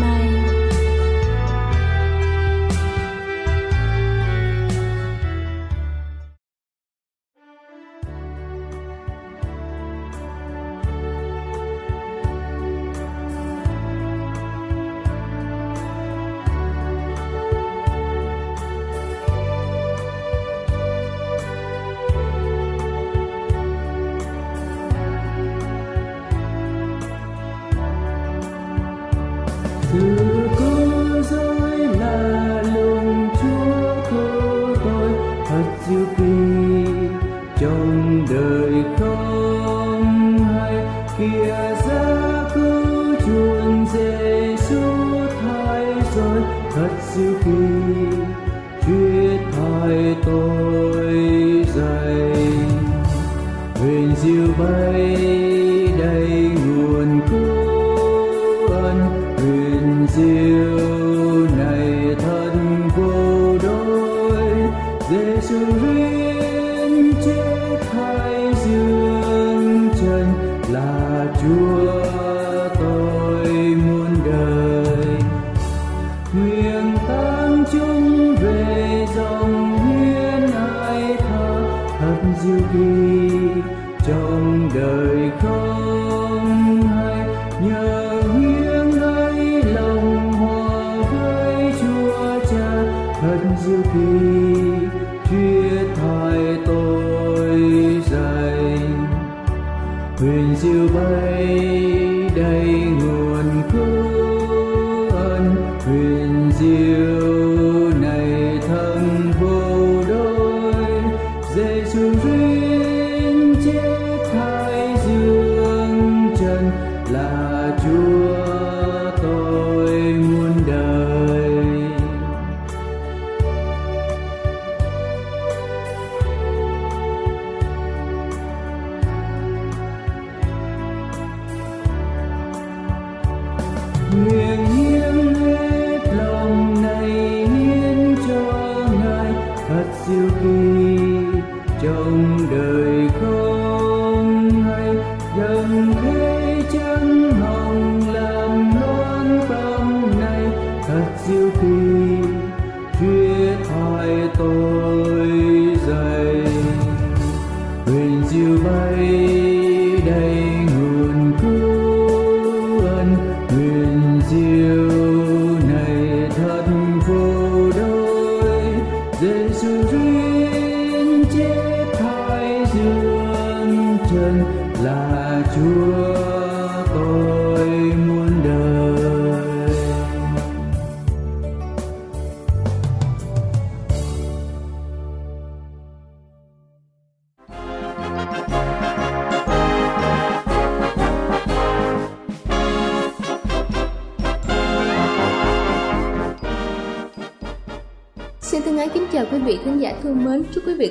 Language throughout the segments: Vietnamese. nay.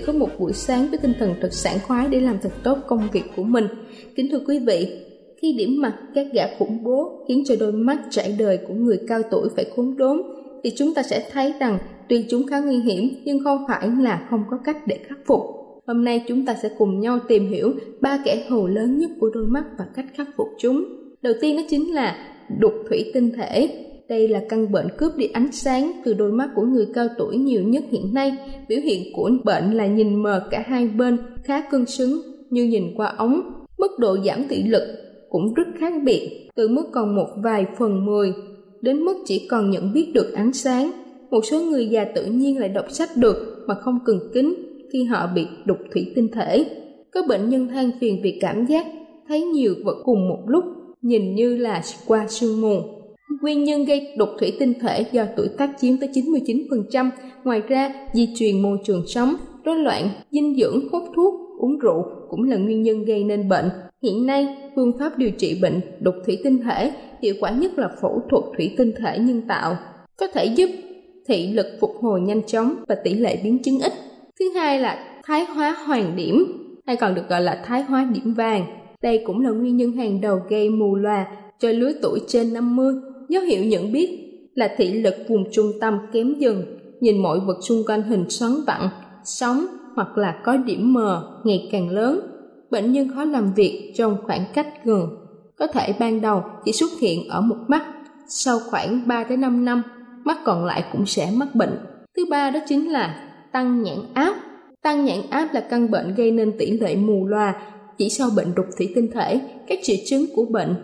Có một buổi sáng với tinh thần thật sảng khoái để làm thật tốt công việc của mình. Kính thưa quý vị, khi điểm mặt các gã khủng bố khiến cho đôi mắt trải đời của người cao tuổi phải khốn đốn, thì chúng ta sẽ thấy rằng tuy chúng khá nguy hiểm nhưng không phải là không có cách để khắc phục. Hôm nay chúng ta sẽ cùng nhau tìm hiểu ba kẻ thù lớn nhất của đôi mắt và cách khắc phục chúng. Đầu tiên đó chính là đục thủy tinh thể. Đây là căn bệnh cướp đi ánh sáng từ đôi mắt của người cao tuổi nhiều nhất hiện nay. Biểu hiện của bệnh là nhìn mờ cả hai bên, khá cương xứng như nhìn qua ống. Mức độ giảm thị lực cũng rất khác biệt, từ mức còn một vài phần 10 đến mức chỉ còn nhận biết được ánh sáng. Một số người già tự nhiên lại đọc sách được mà không cần kính khi họ bị đục thủy tinh thể. Các bệnh nhân than phiền vì cảm giác thấy nhiều vật cùng một lúc, nhìn như là qua sương mù. Nguyên nhân gây đục thủy tinh thể do tuổi tác chiếm tới 99%. Ngoài ra, di truyền môi trường sống, rối loạn dinh dưỡng, hút thuốc, uống rượu cũng là nguyên nhân gây nên bệnh. Hiện nay, phương pháp điều trị bệnh đục thủy tinh thể hiệu quả nhất là phẫu thuật thủy tinh thể nhân tạo, có thể giúp thị lực phục hồi nhanh chóng và tỷ lệ biến chứng ít. Thứ hai là thái hóa hoàng điểm, hay còn được gọi là thái hóa điểm vàng. Đây cũng là nguyên nhân hàng đầu gây mù lòa cho lứa tuổi trên 50. Dấu hiệu nhận biết là thị lực vùng trung tâm kém dần, nhìn mọi vật xung quanh hình xoắn vặn, sóng hoặc là có điểm mờ ngày càng lớn. Bệnh nhân khó làm việc trong khoảng cách gần, có thể ban đầu chỉ xuất hiện ở một mắt, sau khoảng 3-5 năm, mắt còn lại cũng sẽ mắc bệnh. Thứ ba đó chính là tăng nhãn áp. Tăng nhãn áp là căn bệnh gây nên tỷ lệ mù lòa chỉ sau bệnh đục thủy tinh thể. Các triệu chứng của bệnh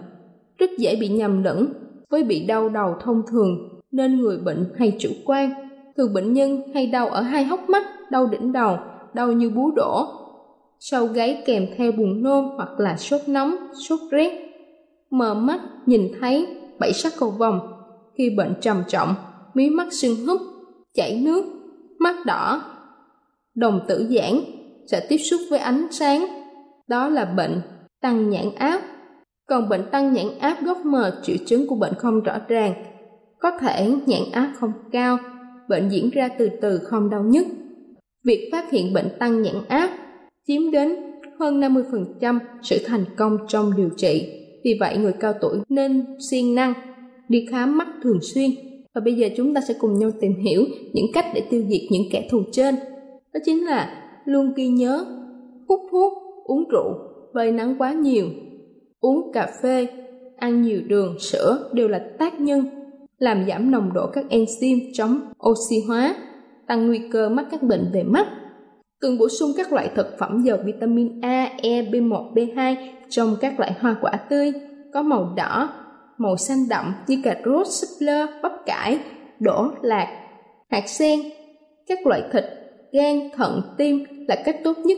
rất dễ bị nhầm lẫn với bị đau đầu thông thường, nên người bệnh hay chủ quan. Thường bệnh nhân hay đau ở hai hốc mắt, đau đỉnh đầu, đau như bú đổ, sau gáy kèm theo buồn nôn hoặc là sốt nóng, sốt rét, mờ mắt nhìn thấy 7 sắc cầu vồng. Khi bệnh trầm trọng, mí mắt sưng húp, chảy nước, mắt đỏ, đồng tử giãn, sẽ tiếp xúc với ánh sáng. Đó là bệnh tăng nhãn áp. Còn bệnh tăng nhãn áp gốc mờ, triệu chứng của bệnh không rõ ràng, có thể nhãn áp không cao, bệnh diễn ra từ từ, không đau nhức. Việc phát hiện bệnh tăng nhãn áp chiếm đến hơn 50% sự thành công trong điều trị. Vì vậy, người cao tuổi nên siêng năng đi khám mắt thường xuyên. Và bây giờ chúng ta sẽ cùng nhau tìm hiểu những cách để tiêu diệt những kẻ thù trên. Đó chính là luôn ghi nhớ, hút thuốc, uống rượu, phơi nắng quá nhiều, uống cà phê, ăn nhiều đường, sữa đều là tác nhân làm giảm nồng độ các enzyme chống oxy hóa, tăng nguy cơ mắc các bệnh về mắt. Cần bổ sung các loại thực phẩm giàu vitamin A, E, B1, B2 trong các loại hoa quả tươi có màu đỏ, màu xanh đậm như cà rốt, súp lơ, bắp cải, đỗ, lạc, hạt sen. Các loại thịt, gan, thận, tim là cách tốt nhất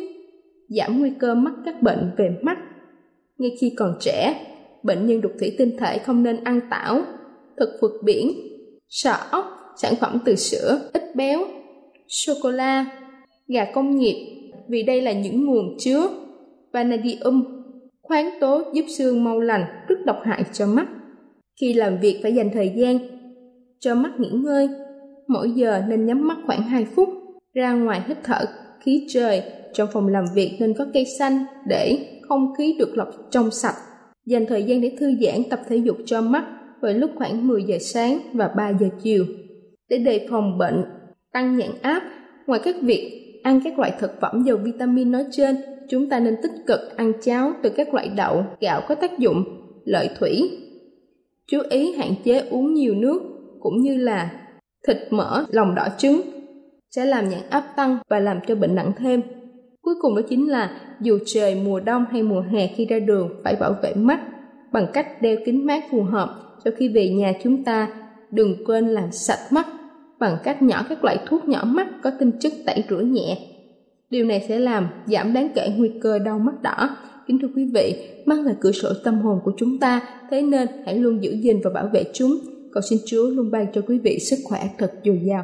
giảm nguy cơ mắc các bệnh về mắt. Ngay khi còn trẻ, bệnh nhân đục thủy tinh thể không nên ăn tảo, thực vật biển, sò ốc, sản phẩm từ sữa ít béo, sô-cô-la, gà công nghiệp, vì đây là những nguồn chứa vanadium, khoáng tố giúp xương mau lành, rất độc hại cho mắt. Khi làm việc phải dành thời gian cho mắt nghỉ ngơi, mỗi giờ nên nhắm mắt khoảng 2 phút, ra ngoài hít thở khí trời. Trong phòng làm việc nên có cây xanh để không khí được lọc trong sạch. Dành thời gian để thư giãn, tập thể dục cho mắt vào lúc khoảng 10 giờ sáng và 3 giờ chiều. Để đề phòng bệnh tăng nhãn áp, ngoài các việc ăn các loại thực phẩm giàu vitamin nói trên, chúng ta nên tích cực ăn cháo từ các loại đậu, gạo có tác dụng lợi thủy. Chú ý hạn chế uống nhiều nước, cũng như là thịt mỡ, lòng đỏ trứng sẽ làm nhãn áp tăng và làm cho bệnh nặng thêm. Cuối cùng đó chính là dù trời mùa đông hay mùa hè, khi ra đường phải bảo vệ mắt bằng cách đeo kính mát phù hợp. Sau khi về nhà chúng ta đừng quên làm sạch mắt bằng cách nhỏ các loại thuốc nhỏ mắt có tinh chất tẩy rửa nhẹ. Điều này sẽ làm giảm đáng kể nguy cơ đau mắt đỏ. Kính thưa quý vị, mắt là cửa sổ tâm hồn của chúng ta, thế nên hãy luôn giữ gìn và bảo vệ chúng. Cầu xin Chúa luôn ban cho quý vị sức khỏe thật dồi dào.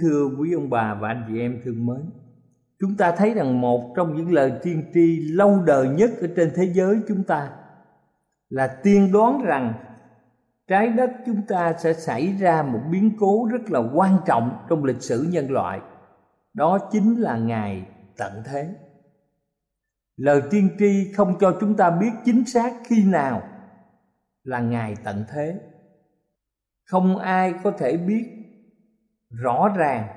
Thưa quý ông bà và anh chị em thương mến, chúng ta thấy rằng một trong những lời tiên tri lâu đời nhất ở trên thế giới chúng ta là tiên đoán rằng trái đất chúng ta sẽ xảy ra một biến cố rất là quan trọng trong lịch sử nhân loại. Đó chính là ngày tận thế. Lời tiên tri không cho chúng ta biết chính xác khi nào là ngày tận thế. Không ai có thể biết rõ ràng,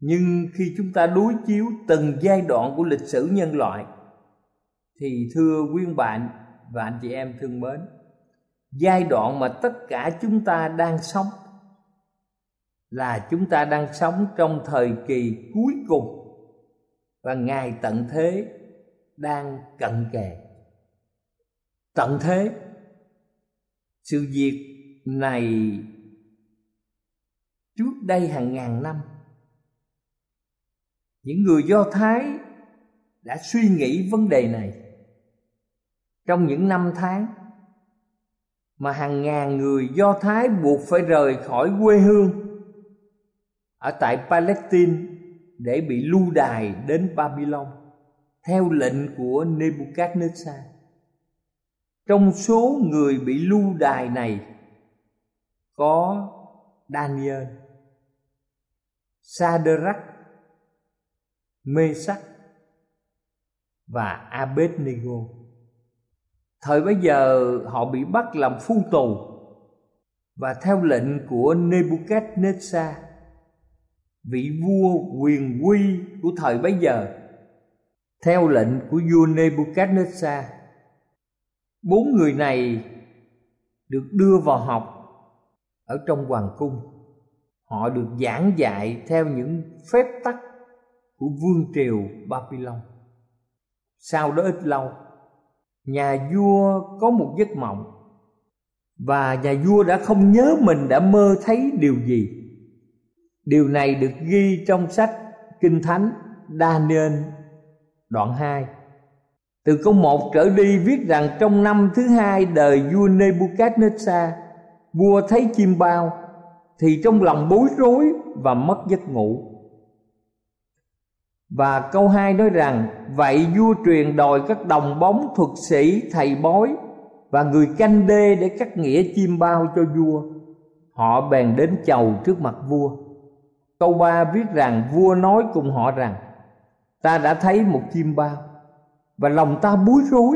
nhưng khi chúng ta đối chiếu từng giai đoạn của lịch sử nhân loại thì thưa quý ông bà và anh chị em thương mến, giai đoạn mà tất cả chúng ta đang sống là chúng ta đang sống trong thời kỳ cuối cùng và ngày tận thế đang cận kề. Tận thế, sự việc này trước đây hàng ngàn năm, những người Do Thái đã suy nghĩ vấn đề này trong những năm tháng mà hàng ngàn người Do Thái buộc phải rời khỏi quê hương ở tại Palestine để bị lưu đày đến Babylon theo lệnh của Nebuchadnezzar. Trong số người bị lưu đày này có Daniel, Sadrach, Mê Sắc và Abednego. Thời bấy giờ họ bị bắt làm phu tù, và theo lệnh của Nebuchadnezzar, vị vua quyền uy của thời bấy giờ, theo lệnh của vua Nebuchadnezzar, 4 người này được đưa vào học ở trong hoàng cung. Họ được giảng dạy theo những phép tắc của vương triều Babylon. Sau đó ít lâu, nhà vua có một giấc mộng, và nhà vua đã không nhớ mình đã mơ thấy điều gì. Điều này được ghi trong sách Kinh Thánh Daniel đoạn 2. Từ câu 1 trở đi viết rằng trong năm thứ 2 đời vua Nebuchadnezzar, vua thấy chim bao thì trong lòng bối rối và mất giấc ngủ. Và câu 2 nói rằng vậy vua truyền đòi các đồng bóng, thuật sĩ, thầy bói và người canh đê để cắt nghĩa chim bao cho vua. Họ bèn đến chầu trước mặt vua. Câu 3 viết rằng vua nói cùng họ rằng ta đã thấy một chim bao và lòng ta bối rối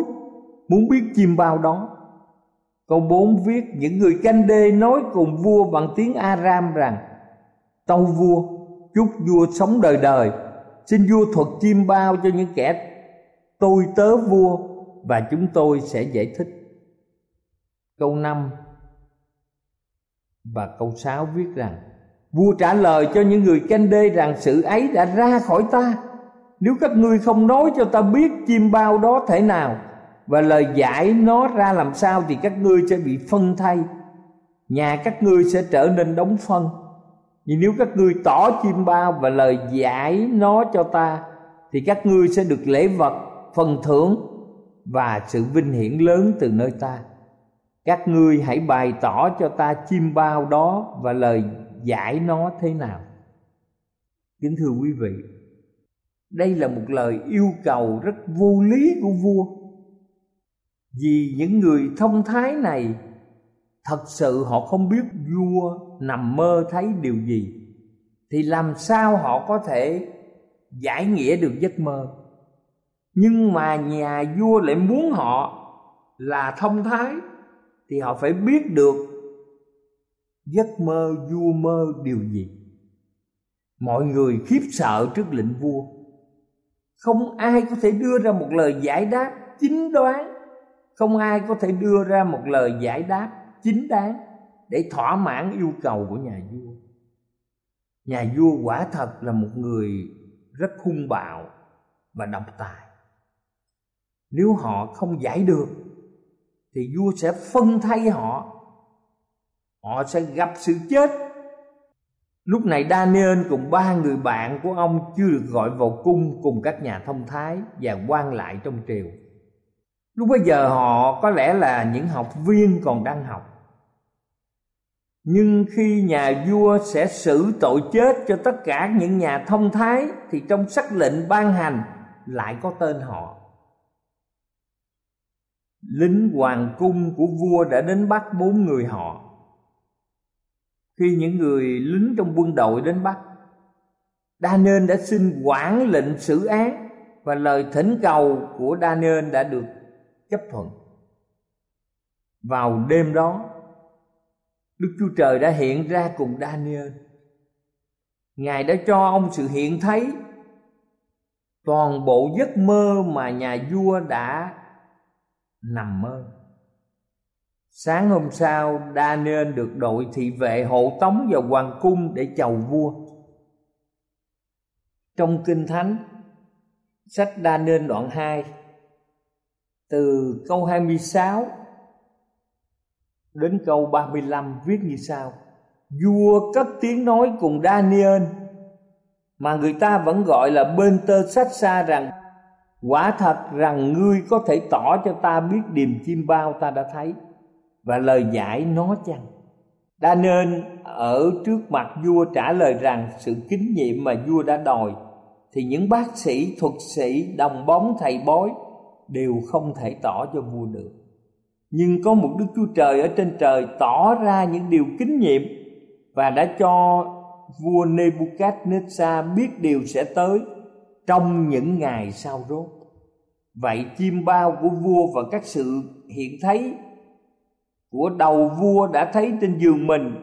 muốn biết chim bao đó. Câu 4 viết những người canh đê nói cùng vua bằng tiếng Aram rằng tâu vua, chúc vua sống đời đời, xin vua thuật chim bao cho những kẻ tôi tớ vua và chúng tôi sẽ giải thích. Câu 5 và câu 6 viết rằng vua trả lời cho những người canh đê rằng sự ấy đã ra khỏi ta, nếu các ngươi không nói cho ta biết chim bao đó thể nào và lời giải nó ra làm sao thì các ngươi sẽ bị phân thay, nhà các ngươi sẽ trở nên đống phân. Nhưng nếu các ngươi tỏ chim bao và lời giải nó cho ta thì các ngươi sẽ được lễ vật, phần thưởng và sự vinh hiển lớn từ nơi ta. Các ngươi hãy bày tỏ cho ta chim bao đó và lời giải nó thế nào. Kính thưa quý vị, đây là một lời yêu cầu rất vô lý của vua, vì những người thông thái này thật sự họ không biết vua nằm mơ thấy điều gì, thì làm sao họ có thể giải nghĩa được giấc mơ. Nhưng mà nhà vua lại muốn họ là thông thái thì họ phải biết được giấc mơ vua mơ điều gì. Mọi người khiếp sợ trước lệnh vua, không ai có thể đưa ra một lời giải đáp chính đoán, không ai có thể đưa ra một lời giải đáp chính đáng để thỏa mãn yêu cầu của nhà vua. Nhà vua quả thật là một người rất hung bạo và độc tài. Nếu họ không giải được thì vua sẽ phân thay họ, họ sẽ gặp sự chết. Lúc này Daniel cùng 3 người bạn của ông chưa được gọi vào cung cùng các nhà thông thái và quan lại trong triều. Lúc bấy giờ họ có lẽ là những học viên còn đang học. Nhưng khi nhà vua sẽ xử tội chết cho tất cả những nhà thông thái thì trong sắc lệnh ban hành lại có tên họ. Lính hoàng cung của vua đã đến bắt 4 người họ. Khi những người lính trong quân đội đến bắt, Daniel đã xin quản lệnh xử án và lời thỉnh cầu của Daniel đã được chấp thuận. Vào đêm đó, Đức Chúa Trời đã hiện ra cùng Daniel. Ngài đã cho ông sự hiện thấy toàn bộ giấc mơ mà nhà vua đã nằm mơ. Sáng hôm sau, Daniel được đội thị vệ hộ tống vào hoàng cung để chầu vua. Trong Kinh Thánh, sách Daniel đoạn 2, từ câu 26 đến câu 35 viết như sau: vua cất tiếng nói cùng Daniel, mà người ta vẫn gọi là Bên Tơ Sách Xa, rằng Quả thật rằng ngươi có thể tỏ cho ta biết điềm chim bao ta đã thấy và lời giải nó chăng? Đã nên ở trước mặt vua trả lời rằng sự kính nhiệm mà vua đã đòi thì những bác sĩ, thuật sĩ, đồng bóng, thầy bói đều không thể tỏ cho vua được. Nhưng có một Đức Chúa Trời ở trên trời tỏ ra những điều kính nhiệm và đã cho vua Nebuchadnezzar biết điều sẽ tới trong những ngày sau rốt. Vậy chim bao của vua và các sự hiện thấy của đầu vua đã thấy trên giường mình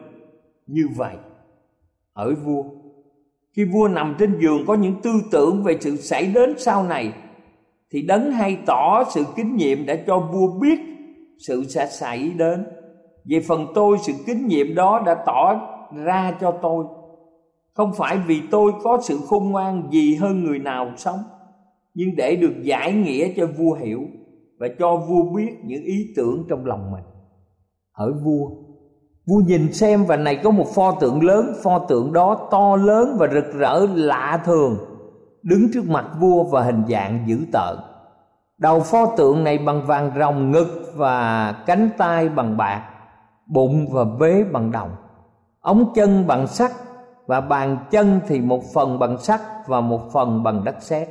như vậy. Hỡi vua, khi vua nằm trên giường có những tư tưởng về sự xảy đến sau này thì đấng hay tỏ sự kính nhiệm đã cho vua biết sự sẽ xảy đến. Về phần tôi, sự kính nhiệm đó đã tỏ ra cho tôi, không phải vì tôi có sự khôn ngoan gì hơn người nào sống, nhưng để được giải nghĩa cho vua hiểu và cho vua biết những ý tưởng trong lòng mình. Hỡi vua, vua nhìn xem, và này có một pho tượng lớn. Pho tượng đó to lớn và rực rỡ lạ thường, đứng trước mặt vua và hình dạng dữ tợn. Đầu pho tượng này bằng vàng ròng, ngực và cánh tay bằng bạc, bụng và vế bằng đồng, ống chân bằng sắt, và bàn chân thì một phần bằng sắt và một phần bằng đất sét.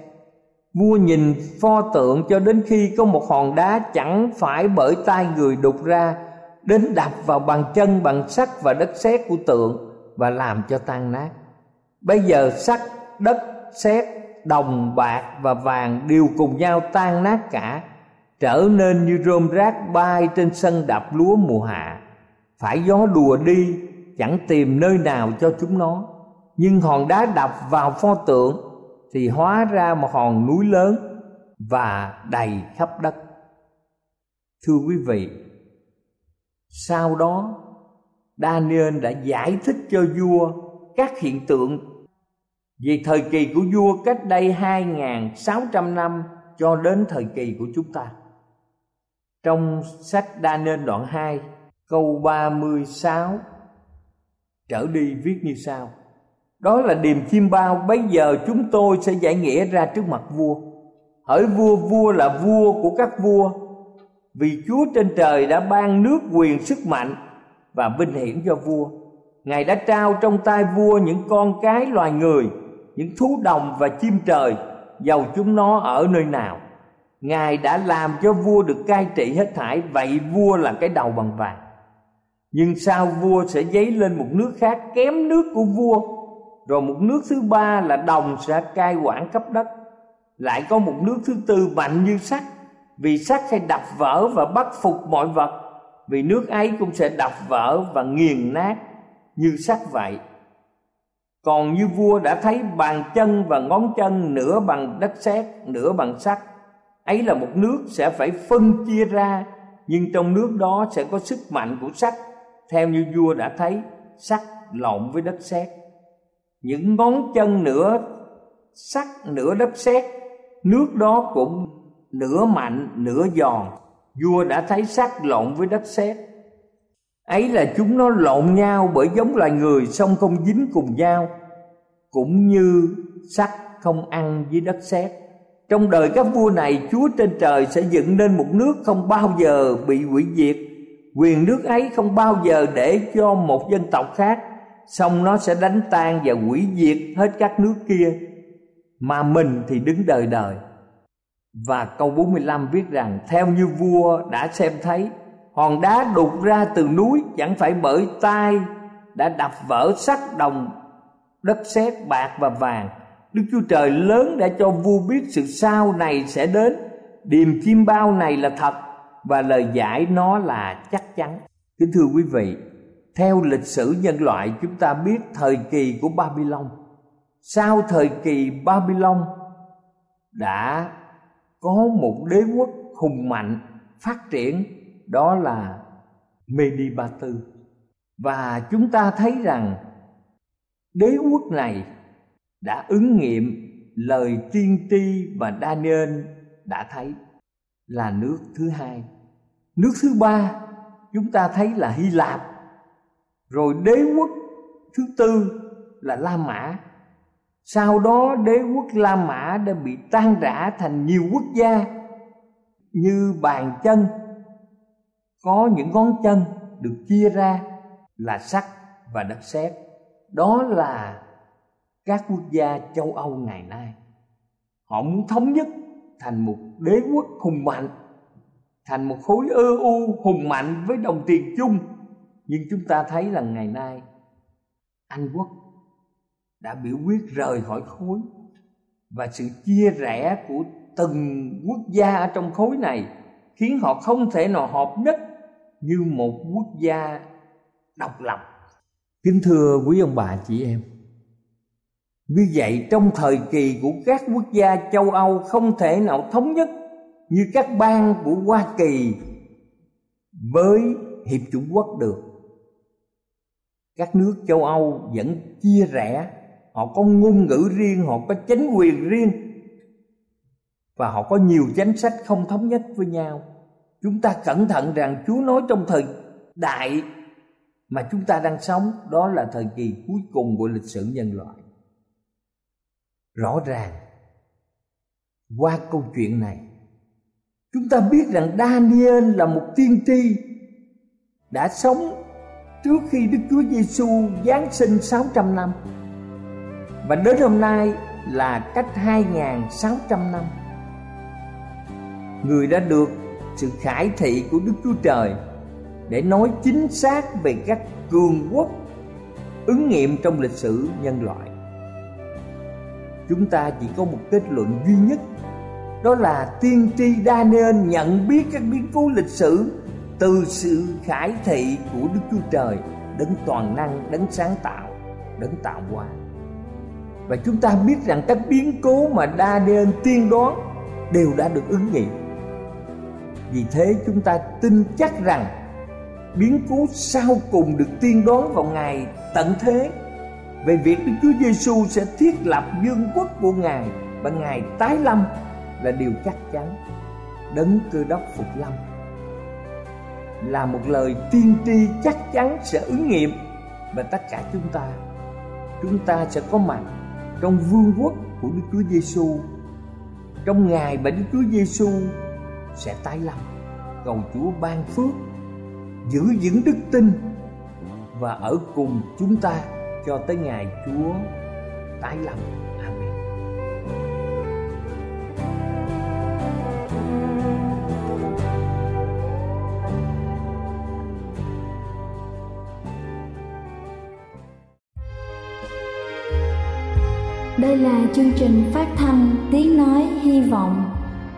Vua nhìn pho tượng cho đến khi có một hòn đá chẳng phải bởi tay người đục ra đến đập vào bàn chân bằng sắt và đất sét của tượng và làm cho tan nát. Bây giờ sắt, đất sét, đồng, bạc và vàng đều cùng nhau tan nát cả, trở nên như rơm rác bay trên sân đạp lúa mùa hạ. Phải gió đùa đi, chẳng tìm nơi nào cho chúng nó. Nhưng hòn đá đập vào pho tượng thì hóa ra một hòn núi lớn và đầy khắp đất. Thưa quý vị, sau đó Daniel đã giải thích cho vua các hiện tượng về thời kỳ của vua cách đây 2.600 năm cho đến thời kỳ của chúng ta. Trong sách Daniel đoạn 2 câu 36 trở đi viết như sau: đó là điềm chim bao, bây giờ chúng tôi sẽ giải nghĩa ra trước mặt vua. Hỡi vua, vua là vua của các vua, vì Chúa trên trời đã ban nước quyền sức mạnh và vinh hiển cho vua. Ngài đã trao trong tay vua những con cái loài người, những thú đồng và chim trời, dầu chúng nó ở nơi nào. Ngài đã làm cho vua được cai trị hết thảy, vậy vua là cái đầu bằng vàng. Nhưng sau vua sẽ dấy lên một nước khác kém nước của vua, rồi một nước thứ ba là đồng sẽ cai quản khắp đất. Lại có một nước thứ tư mạnh như sắt, vì sắt hay đập vỡ và bắt phục mọi vật, vì nước ấy cũng sẽ đập vỡ và nghiền nát như sắt vậy. Còn như vua đã thấy bàn chân và ngón chân nửa bằng đất sét, nửa bằng sắt, ấy là một nước sẽ phải phân chia ra, nhưng trong nước đó sẽ có sức mạnh của sắt, theo như vua đã thấy sắt lộn với đất sét. Những ngón chân nửa sắt nửa đất sét, nước đó cũng nửa mạnh nửa giòn, vua đã thấy sắt lộn với đất sét. Ấy là chúng nó lộn nhau bởi giống loài người, song không dính cùng nhau, cũng như sắt không ăn với đất sét. Trong đời các vua này, Chúa trên trời sẽ dựng nên một nước không bao giờ bị hủy diệt. Quyền nước ấy không bao giờ để cho một dân tộc khác, song nó sẽ đánh tan và hủy diệt hết các nước kia, mà mình thì đứng đời đời. Và câu 45 viết rằng: theo như vua đã xem thấy, hòn đá đục ra từ núi chẳng phải bởi tay đã đập vỡ sắt, đồng, đất sét, bạc và vàng. Đức Chúa Trời lớn đã cho vua biết sự sau này sẽ đến. Điềm chim bao này là thật và lời giải nó là chắc chắn. Kính thưa quý vị, theo lịch sử nhân loại, chúng ta biết thời kỳ của Babylon. Sau thời kỳ Babylon đã có một đế quốc hùng mạnh phát triển, đó là Mê-đi Ba Tư. Và chúng ta thấy rằng đế quốc này đã ứng nghiệm lời tiên tri và Daniel đã thấy, là nước thứ hai. Nước thứ ba chúng ta thấy là Hy Lạp, rồi đế quốc thứ tư là La Mã. Sau đó đế quốc La Mã đã bị tan rã thành nhiều quốc gia như bàn chân. Có những ngón chân được chia ra là sắt và đất sét. Đó là các quốc gia châu Âu ngày nay. Họ muốn thống nhất thành một đế quốc hùng mạnh, thành một khối EU hùng mạnh với đồng tiền chung. Nhưng chúng ta thấy là ngày nay Anh Quốc đã biểu quyết rời khỏi khối, và sự chia rẽ của từng quốc gia ở trong khối này khiến họ không thể nào hợp nhất như một quốc gia độc lập. Kính thưa quý ông bà chị em, như vậy trong thời kỳ của các quốc gia châu Âu không thể nào thống nhất như các bang của Hoa Kỳ với Hiệp Chủng Quốc được. Các nước châu Âu vẫn chia rẽ, họ có ngôn ngữ riêng, họ có chính quyền riêng, và họ có nhiều chính sách không thống nhất với nhau. Chúng ta cẩn thận rằng Chúa nói trong thời đại mà chúng ta đang sống, đó là thời kỳ cuối cùng của lịch sử nhân loại. Rõ ràng qua câu chuyện này, chúng ta biết rằng Daniel là một tiên tri đã sống trước khi Đức Chúa Giêsu giáng sinh 600 năm, và đến hôm nay là cách 2.600 năm. Người đã được sự khải thị của Đức Chúa Trời để nói chính xác về các cường quốc ứng nghiệm trong lịch sử nhân loại. Chúng ta chỉ có một kết luận duy nhất, đó là tiên tri Daniel nhận biết các biến cố lịch sử từ sự khải thị của Đức Chúa Trời, đấng toàn năng, đấng sáng tạo, đấng tạo hóa. Và chúng ta biết rằng các biến cố mà Daniel tiên đoán đều đã được ứng nghiệm. Vì thế chúng ta tin chắc rằng biến cố sau cùng được tiên đoán vào ngày tận thế, về việc Đức Chúa Giêsu sẽ thiết lập vương quốc của Ngài và Ngài tái lâm là điều chắc chắn. Đấng Cơ Đốc Phục Lâm là một lời tiên tri chắc chắn sẽ ứng nghiệm, và tất cả chúng ta sẽ có mặt trong vương quốc của Đức Chúa Giêsu, trong ngày mà Đức Chúa Giêsu sẽ tái lâm. Cầu Chúa ban phước, giữ vững đức tin và ở cùng chúng ta cho tới ngày Chúa tái lâm. Amen. Đây là chương trình phát thanh Tiếng Nói Hy Vọng